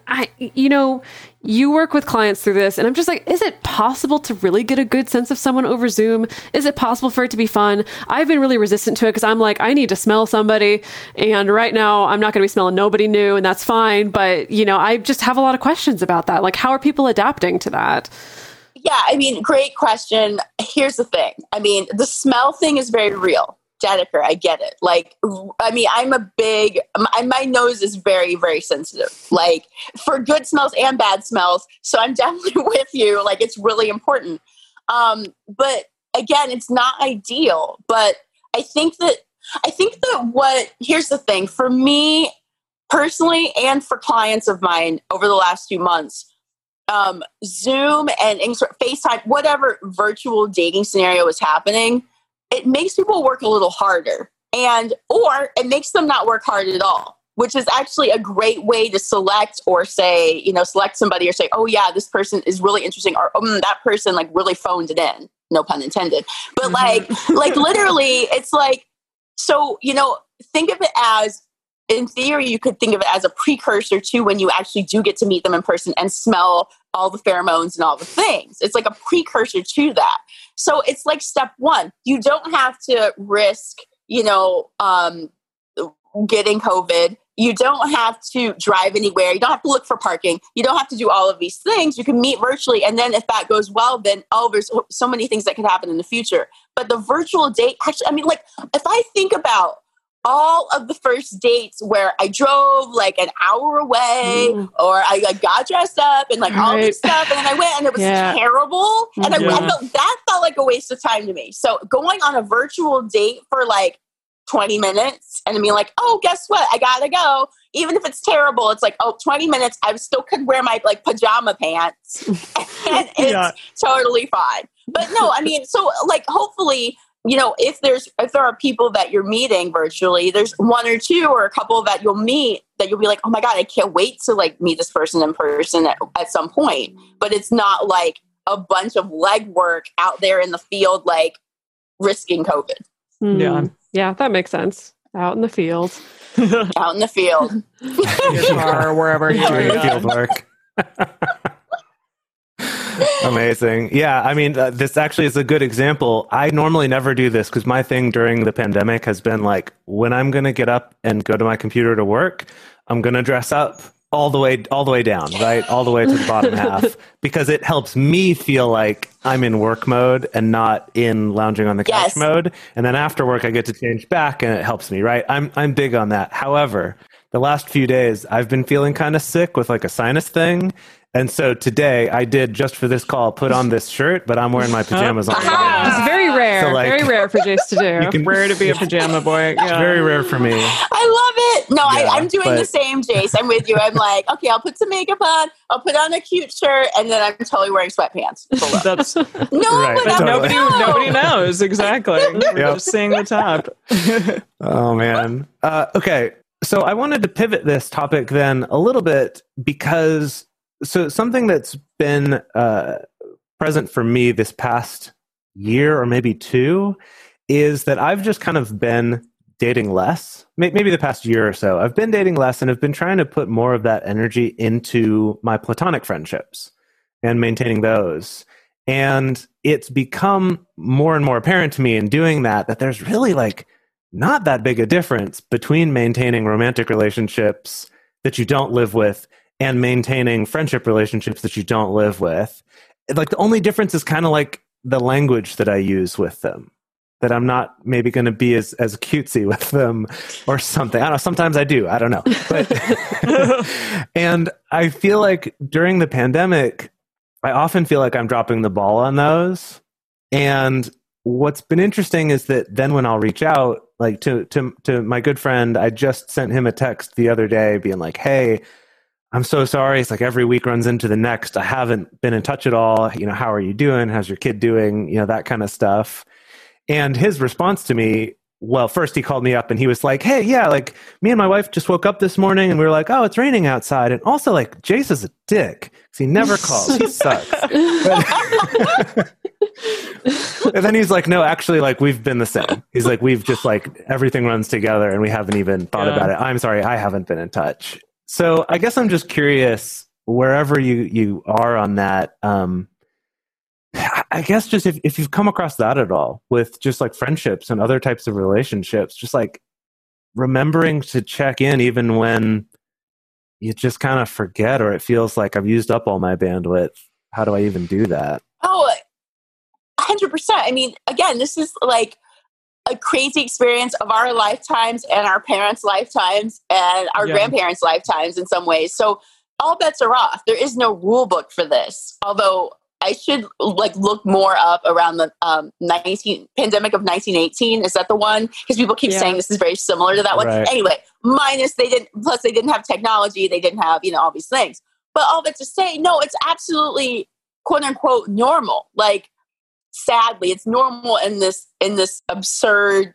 you work with clients through this, and I'm just like, is it possible to really get a good sense of someone over Zoom? Is it possible for it to be fun? I've been really resistant to it because I'm like, I need to smell somebody. And right now I'm not going to be smelling nobody new, and that's fine. But, I just have a lot of questions about that. Like, how are people adapting to that? Yeah. I mean, great question. Here's the thing. I mean, the smell thing is very real. Jennifer, I get it. Like, I mean, my nose is very, very sensitive, like for good smells and bad smells. So I'm definitely with you. Like, it's really important. But again, it's not ideal. But here's the thing for me personally, and for clients of mine over the last few months, Zoom and FaceTime, whatever virtual dating scenario is happening, it makes people work a little harder, or it makes them not work hard at all, which is actually a great way to select somebody, or say, oh yeah, this person is really interesting, or that person like really phoned it in, no pun intended. But like literally it's like, so, think of it as, in theory, you could think of it as a precursor to when you actually do get to meet them in person and smell all the pheromones and all the things. It's like a precursor to that. So it's like step one. You don't have to risk, getting COVID. You don't have to drive anywhere. You don't have to look for parking. You don't have to do all of these things. You can meet virtually. And then if that goes well, then, there's so many things that could happen in the future. But the virtual date, actually, I mean, like, if I think about all of the first dates where I drove like an hour away, or I like got dressed up and like all this stuff, and then I went and it was terrible, and that felt like a waste of time to me. So going on a virtual date for like 20 minutes and being like, oh, guess what? I gotta go. Even if it's terrible, it's like, 20 minutes. I still could wear my like pajama pants, and it's totally fine. But no, I mean, so like, hopefully, if there are people that you're meeting virtually, there's one or two or a couple that you'll meet that you'll be like, oh my God, I can't wait to like meet this person in person at some point. But it's not like a bunch of legwork out there in the field, like risking COVID. Yeah, that makes sense. Out in the field. Out in the field. Your car, wherever you're doing field work. Amazing. Yeah, I mean, this actually is a good example. I normally never do this because my thing during the pandemic has been like, when I'm going to get up and go to my computer to work, I'm going to dress up all the way down, right? All the way to the bottom half, because it helps me feel like I'm in work mode and not in lounging on the couch mode. And then after work, I get to change back and it helps me, right? I'm big on that. However, the last few days, I've been feeling kind of sick with like a sinus thing. And so today I did, just for this call, put on this shirt, but I'm wearing my pajamas on. It's very rare. So like, very rare for Jace to do. Rare to be a pajama boy. Yeah. Very rare for me. I love it. No, yeah, I'm doing the same, Jace. I'm with you. I'm like, okay, I'll put some makeup on. I'll put on a cute shirt. And then I'm totally wearing sweatpants. That's, no, right, but totally. Nobody knows. Exactly. We're just seeing the top. Oh, man. Okay. So I wanted to pivot this topic then a little bit because... So something that's been present for me this past year or maybe two is that I've just kind of been dating less. Maybe the past year or so. I've been dating less and I've been trying to put more of that energy into my platonic friendships and maintaining those. And it's become more and more apparent to me in doing that there's really like not that big a difference between maintaining romantic relationships that you don't live with and maintaining friendship relationships that you don't live with. Like the only difference is kind of like the language that I use with them, that I'm not maybe going to be as cutesy with them or something. I don't know. Sometimes I do. I don't know. But, and I feel like during the pandemic, I often feel like I'm dropping the ball on those. And what's been interesting is that then when I'll reach out, like to my good friend, I just sent him a text the other day being like, hey, I'm so sorry. It's like every week runs into the next. I haven't been in touch at all. You know, how are you doing? How's your kid doing? You know, that kind of stuff. And his response to me, well, first he called me up and he was like, hey, yeah, like me and my wife just woke up this morning and we were like, oh, it's raining outside. And also like, Jace is a dick because he never calls. He sucks. And then he's like, no, actually, like we've been the same. He's like, we've just like, everything runs together and we haven't even thought about it. I'm sorry. I haven't been in touch. So I guess I'm just curious, wherever you are on that, I guess just if you've come across that at all with just like friendships and other types of relationships, just like remembering to check in even when you just kind of forget or it feels like I've used up all my bandwidth. How do I even do that? Oh, 100%. I mean, again, this is like a crazy experience of our lifetimes and our parents' lifetimes and our grandparents' lifetimes in some ways. So all bets are off. There is no rule book for this. Although I should like look more up around the pandemic of 1918. Is that the one? Because people keep saying this is very similar to that one. Right. Anyway, plus they didn't have technology. They didn't have, you know, all these things, but all that to say, no, it's absolutely quote unquote normal. Like, sadly, it's normal in this absurd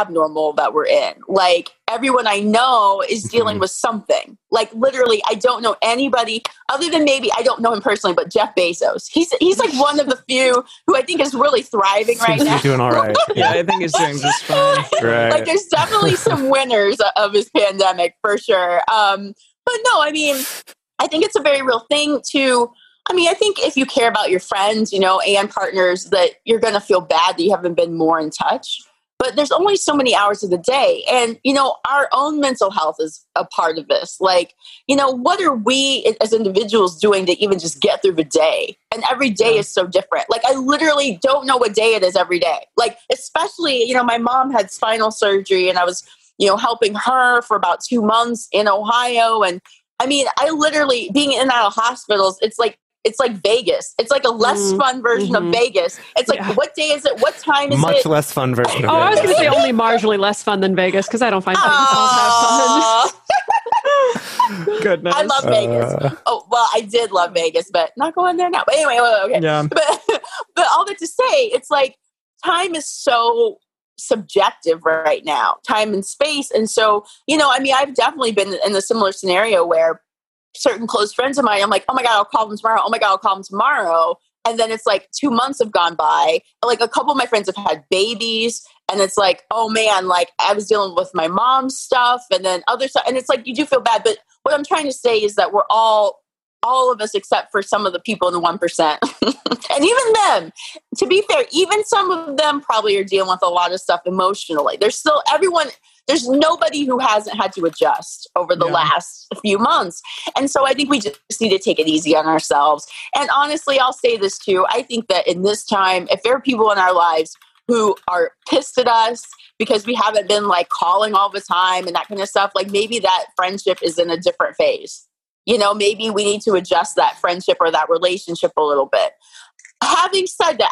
abnormal that we're in. Like everyone I know is dealing with something. Like literally, I don't know anybody other than maybe I don't know him personally, but Jeff Bezos. He's like one of the few who I think is really thriving right now. He's doing all right. Yeah, I think he's doing just fine. Right. Like there's definitely some winners of his pandemic for sure. But no, I mean, I think it's a very real thing to. I mean, I think if you care about your friends, you know, and partners, that you're going to feel bad that you haven't been more in touch. But there's only so many hours of the day. And, you know, our own mental health is a part of this. Like, you know, what are we as individuals doing to even just get through the day? And every day is so different. Like, I literally don't know what day it is every day. Like, especially, you know, my mom had spinal surgery and I was, you know, helping her for about 2 months in Ohio. And I mean, I literally being in and out of hospitals, it's like Vegas. It's like a less fun version of Vegas. It's like, what day is it? What time is it? Much less fun version of Vegas. Oh, I was going to say only marginally less fun than Vegas because I don't find things fun. Goodness. I love Vegas. Oh, well, I did love Vegas, but not going there now. But anyway, okay. Yeah. But all that to say, it's like time is so subjective right now, time and space. And so, you know, I mean, I've definitely been in a similar scenario where certain close friends of mine, I'm like, oh my God, I'll call them tomorrow. And then it's like 2 months have gone by. Like a couple of my friends have had babies and it's like, oh man, like I was dealing with my mom's stuff and then other stuff. And it's like, you do feel bad. But what I'm trying to say is that we're all all of us except for some of the people in the 1%. And even them, to be fair, even some of them probably are dealing with a lot of stuff emotionally. There's still everyone, there's nobody who hasn't had to adjust over the last few months. And so I think we just need to take it easy on ourselves. And honestly, I'll say this too. I think that in this time, if there are people in our lives who are pissed at us because we haven't been like calling all the time and that kind of stuff, like maybe that friendship is in a different phase. You know, maybe we need to adjust that friendship or that relationship a little bit. Having said that,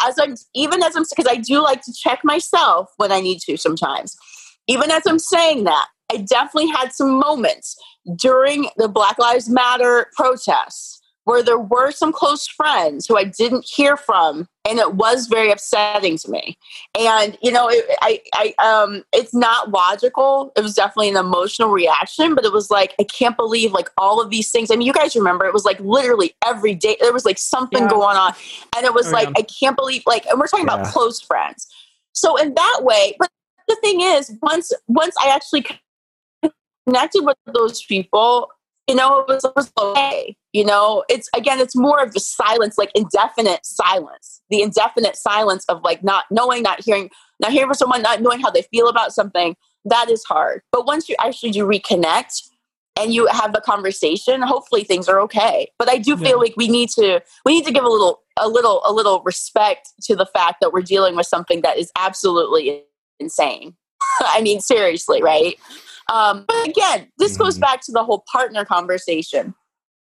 because I do like to check myself when I need to sometimes, even as I'm saying that, I definitely had some moments during the Black Lives Matter protests where there were some close friends who I didn't hear from, and it was very upsetting to me. And, you know, it's not logical. It was definitely an emotional reaction, but it was like, I can't believe like all of these things. I mean, you guys remember, it was like literally every day there was like something going on, and it was I can't believe like, and we're talking about close friends. So in that way, but the thing is, once I actually connected with those people, you know, it was okay. You know, it's, again, it's more of the silence, like indefinite silence, the indefinite silence of like not knowing, not hearing from someone, not knowing how they feel about something. That is hard. But once you actually do reconnect and you have a conversation, hopefully things are okay. But I do feel like we need to give a little respect to the fact that we're dealing with something that is absolutely insane. I mean, seriously, right? But again, this goes back to the whole partner conversation,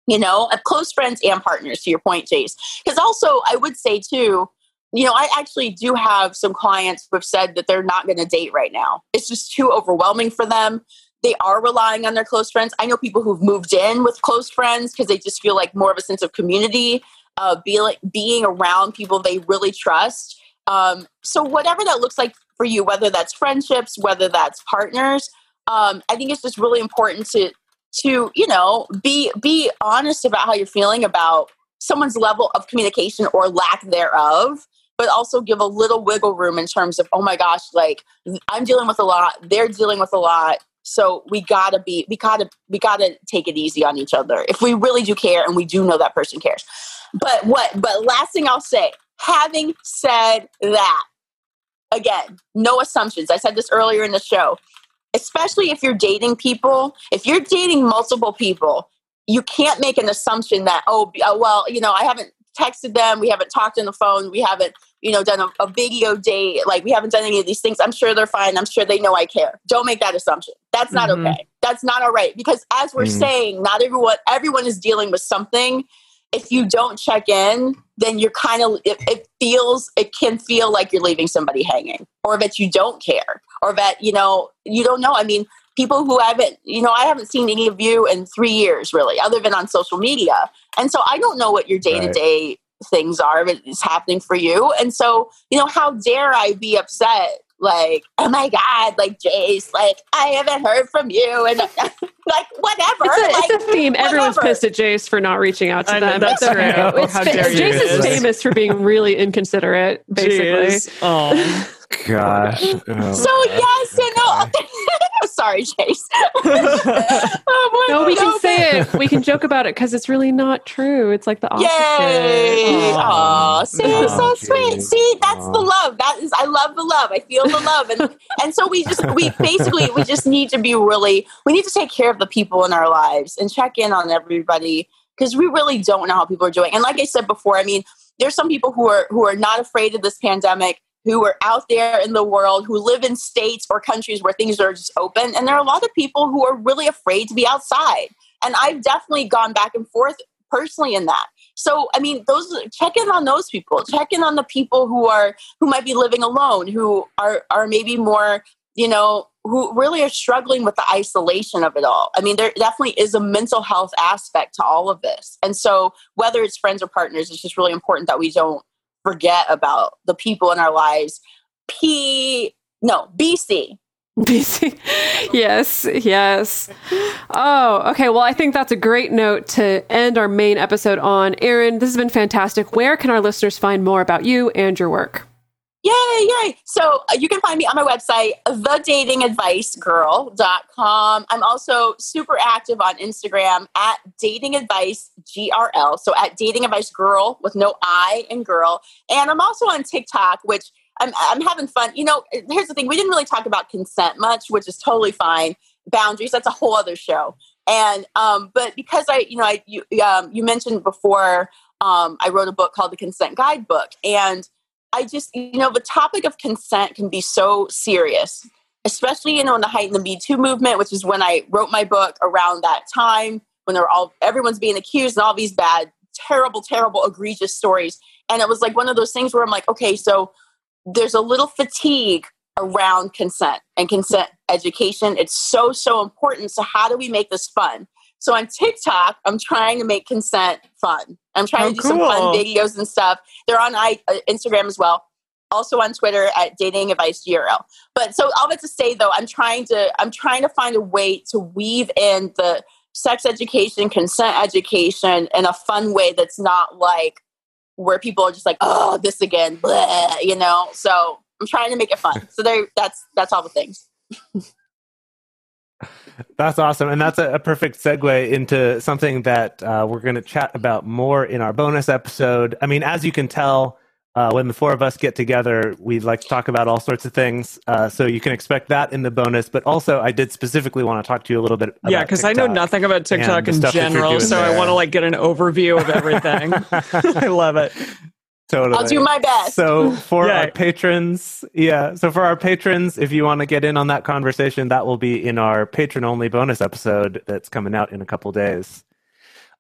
you know, close friends and partners, to your point, Jace. Because also I would say too, you know, I actually do have some clients who have said that they're not going to date right now. It's just too overwhelming for them. They are relying on their close friends. I know people who've moved in with close friends because they just feel like more of a sense of community, being around people they really trust. So whatever that looks like for you, whether that's friendships, whether that's partners, I think it's just really important to you know, be honest about how you're feeling about someone's level of communication or lack thereof, but also give a little wiggle room in terms of, oh my gosh, like I'm dealing with a lot, they're dealing with a lot. So we gotta take it easy on each other if we really do care and we do know that person cares. But last thing I'll say, having said that, again, no assumptions. I said this earlier in the show. Especially if you're dating people, if you're dating multiple people, you can't make an assumption that, I haven't texted them. We haven't talked on the phone. We haven't, done a video date. Like, we haven't done any of these things. I'm sure they're fine. I'm sure they know I care. Don't make that assumption. That's not okay. That's not all right. Because as we're saying, not everyone is dealing with something. If you don't check in, then you're kind of, it can feel like you're leaving somebody hanging, or that you don't care, or that, you don't know. I mean, people who I haven't seen any of you in 3 years really, other than on social media. And so I don't know what your day-to-day things are, but it's happening for you. And so, how dare I be upset? Like, oh my God, like Jace, like I haven't heard from you, and like whatever. It's a theme. Whatever. Everyone's pissed at Jace for not reaching out to them. That's true. Jace is famous for being really inconsiderate, basically. Jeez. Oh gosh. Oh, so yes and no. I'm sorry, Jace. Oh, boy, no, we can say it. We can joke about it because it's really not true. It's like the opposite. Yay! Aww. See, so sweet. See, that's the love. That is, I love the love. I feel the love, and so we just need to be really. We need to take care of the people in our lives and check in on everybody because we really don't know how people are doing. And like I said before, I mean, there's some people who are not afraid of this pandemic, who are out there in the world, who live in states or countries where things are just open. And there are a lot of people who are really afraid to be outside. And I've definitely gone back and forth personally in that. So, I mean, check in on those people. Check in on the people who might be living alone, who are maybe more, who really are struggling with the isolation of it all. I mean, there definitely is a mental health aspect to all of this. And so whether it's friends or partners, it's just really important that we don't forget about the people in our lives. BC. Yes. Oh, okay. Well, I think that's a great note to end our main episode on. Erin, this has been fantastic. Where can our listeners find more about you and your work? Yay. So you can find me on my website, thedatingadvicegirl.com. I'm also super active on Instagram at datingadvicegrl. So at datingadvicegirl with no I in girl. And I'm also on TikTok, which I'm having fun. You know, here's the thing. We didn't really talk about consent much, which is totally fine. Boundaries, that's a whole other show. And, but because you mentioned before, I wrote a book called The Consent Guidebook, and I just, the topic of consent can be so serious, especially, in the height of the Me Too movement, which is when I wrote my book around that time, when everyone's being accused and all these bad, terrible, egregious stories. And it was like one of those things where I'm like, okay, so there's a little fatigue around consent and consent education. It's so, so important. So how do we make this fun? So on TikTok, I'm trying to make consent fun. I'm trying to do some fun videos and stuff. They're on Instagram as well. Also on Twitter at datingadvicegrl. But so all that to say, though, I'm trying to find a way to weave in the sex education, consent education in a fun way that's not like where people are just like, oh, this again, bleh, So I'm trying to make it fun. So that's all the things. That's awesome. And that's a perfect segue into something that we're going to chat about more in our bonus episode. I mean, as you can tell, when the four of us get together, we like to talk about all sorts of things. So you can expect that in the bonus. But also, I did specifically want to talk to you a little bit about TikTok. Yeah, because I know nothing about TikTok in general, so there. I want to get an overview of everything. I love it. Totally. I'll do my best. So for our patrons, if you want to get in on that conversation, that will be in our patron-only bonus episode that's coming out in a couple days.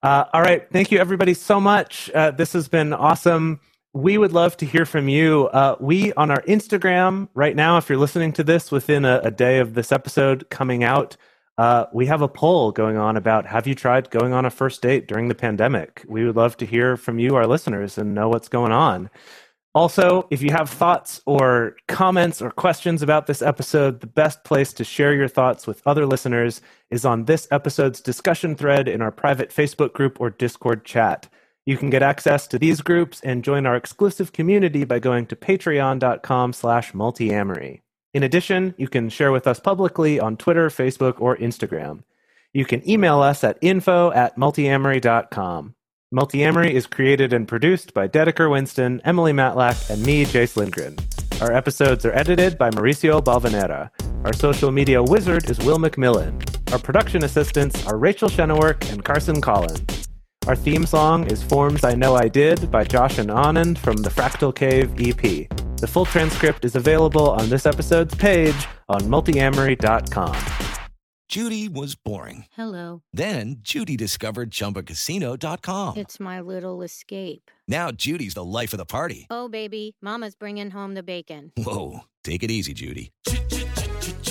All right. Thank you, everybody, so much. This has been awesome. We would love to hear from you. We, on our Instagram right now, if you're listening to this within a day of this episode coming out, we have a poll going on about, have you tried going on a first date during the pandemic? We would love to hear from you, our listeners, and know what's going on. Also, if you have thoughts or comments or questions about this episode, the best place to share your thoughts with other listeners is on this episode's discussion thread in our private Facebook group or Discord chat. You can get access to these groups and join our exclusive community by going to patreon.com/multiamory. In addition, you can share with us publicly on Twitter, Facebook, or Instagram. You can email us at info@multiamory.com. Multiamory is created and produced by Dedeker Winston, Emily Matlack, and me, Jace Lindgren. Our episodes are edited by Mauricio Balvanera. Our social media wizard is Will McMillan. Our production assistants are Rachel Schenowork and Carson Collins. Our theme song is Forms I Know I Did by Josh and Anand from the Fractal Cave EP. The full transcript is available on this episode's page on multiamory.com. Judy was boring. Hello. Then Judy discovered Chumbacasino.com. It's my little escape. Now Judy's the life of the party. Oh, baby, mama's bringing home the bacon. Whoa, take it easy, Judy.